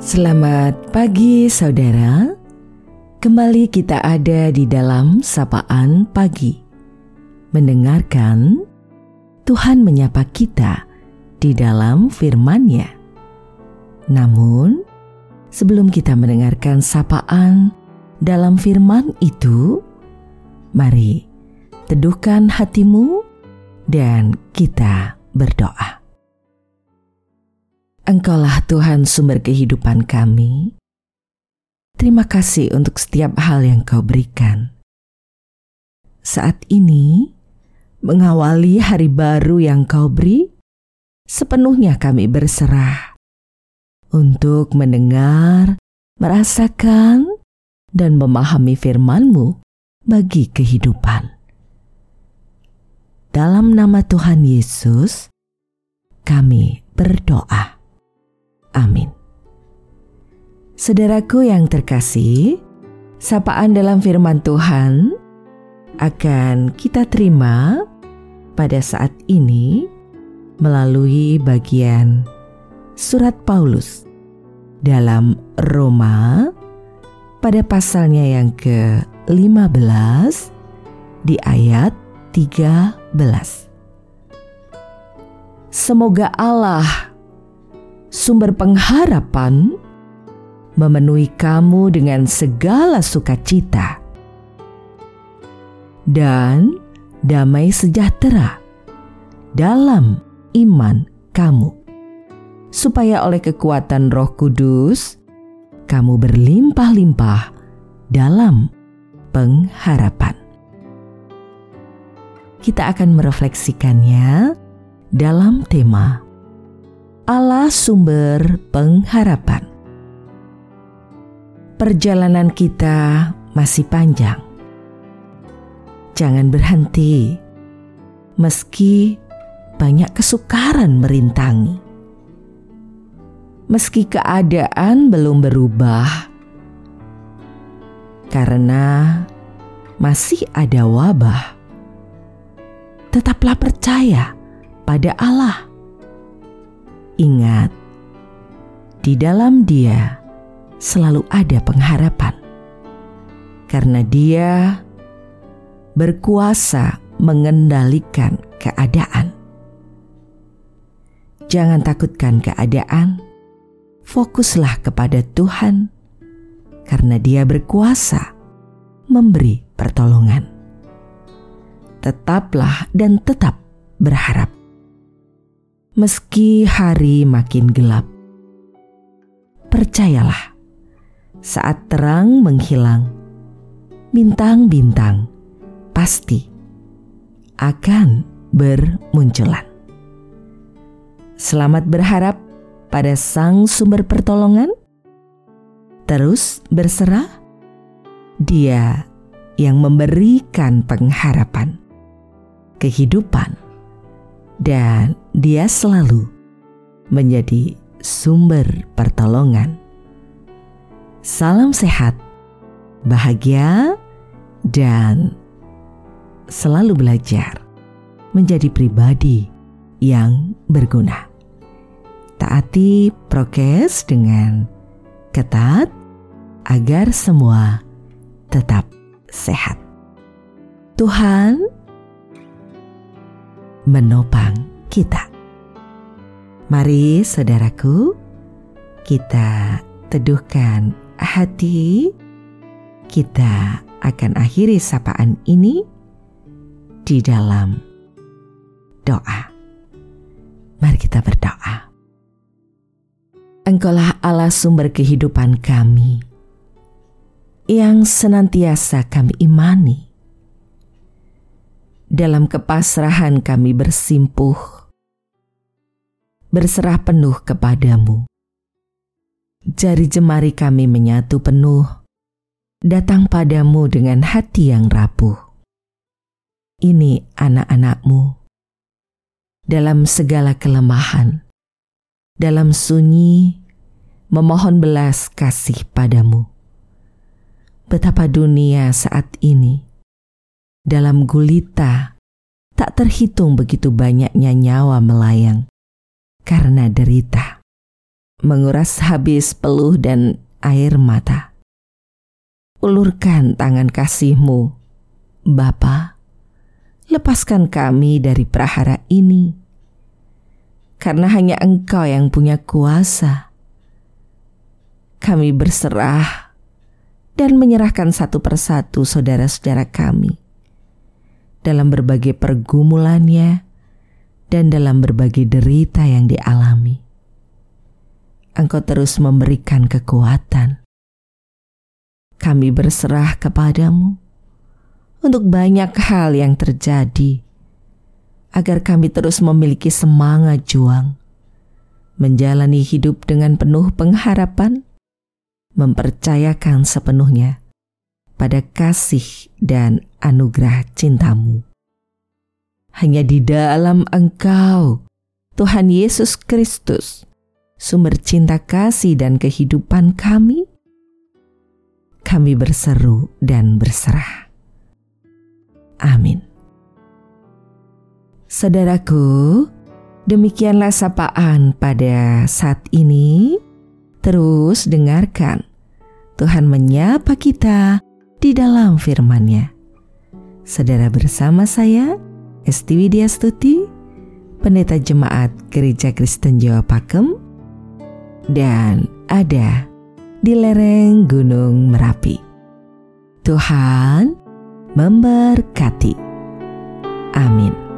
Selamat pagi saudara. Kembali kita ada di dalam sapaan pagi. Mendengarkan Tuhan menyapa kita di dalam firman-Nya. Namun, sebelum kita mendengarkan sapaan dalam firman itu, mari teduhkan hatimu dan kita berdoa. Engkaulah Tuhan sumber kehidupan kami. Terima kasih untuk setiap hal yang Kau berikan. Saat ini, mengawali hari baru yang Kau beri, sepenuhnya kami berserah untuk mendengar, merasakan, dan memahami firman-Mu bagi kehidupan. Dalam nama Tuhan Yesus, kami berdoa. Amin. Saudaraku yang terkasih, sapaan dalam firman Tuhan akan kita terima pada saat ini melalui bagian surat Paulus dalam Roma pada pasalnya yang ke-15 di ayat 13. Semoga Allah, sumber pengharapan, memenuhi kamu dengan segala sukacita dan damai sejahtera dalam iman kamu, supaya oleh kekuatan Roh Kudus kamu berlimpah-limpah dalam pengharapan. Kita akan merefleksikannya dalam tema Allah sumber pengharapan. Perjalanan kita masih panjang. Jangan berhenti, meski banyak kesukaran merintangi. Meski keadaan belum berubah, karena masih ada wabah, tetaplah percaya pada Allah. Ingat, di dalam Dia selalu ada pengharapan, karena Dia berkuasa mengendalikan keadaan. Jangan takutkan keadaan, fokuslah kepada Tuhan, karena Dia berkuasa memberi pertolongan. Tetaplah dan tetap berharap, meski hari makin gelap. Percayalah, saat terang menghilang, bintang-bintang pasti akan bermunculan. Selamat berharap pada Sang Sumber Pertolongan. Terus berserah, Dia yang memberikan pengharapan, kehidupan, dan Dia selalu menjadi sumber pertolongan. Salam sehat, bahagia, dan selalu belajar menjadi pribadi yang berguna. Taati prokes dengan ketat agar semua tetap sehat. Tuhan menopang kita. Mari saudaraku, kita teduhkan hati. Kita akan akhiri sapaan ini di dalam doa. Mari kita berdoa. Engkaulah Allah sumber kehidupan kami, yang senantiasa kami imani. Dalam kepasrahan kami bersimpuh, berserah penuh kepadamu. Jari-jemari kami menyatu penuh, datang padamu dengan hati yang rapuh. Ini anak-anak-Mu. Dalam segala kelemahan, dalam sunyi, memohon belas kasih padamu. Betapa dunia saat ini, dalam gulita, tak terhitung begitu banyaknya nyawa melayang karena derita, menguras habis peluh dan air mata. Ulurkan tangan kasih-Mu, Bapa, lepaskan kami dari prahara ini, karena hanya Engkau yang punya kuasa. Kami berserah dan menyerahkan satu persatu saudara-saudara kami dalam berbagai pergumulannya dan dalam berbagai derita yang dialami. Engkau terus memberikan kekuatan. Kami berserah kepadamu untuk banyak hal yang terjadi, agar kami terus memiliki semangat juang, menjalani hidup dengan penuh pengharapan, mempercayakan sepenuhnya pada kasih dan anugerah cintamu. Hanya di dalam Engkau, Tuhan Yesus Kristus, sumber cinta kasih dan kehidupan kami, kami berseru dan berserah. Amin. Saudaraku, demikianlah sapaan pada saat ini. Terus dengarkan Tuhan menyapa kita di dalam firman-Nya. Saudara bersama saya, Esti Widiastuti, Pendeta Jemaat Gereja Kristen Jawa Pakem, dan ada di lereng Gunung Merapi. Tuhan memberkati. Amin.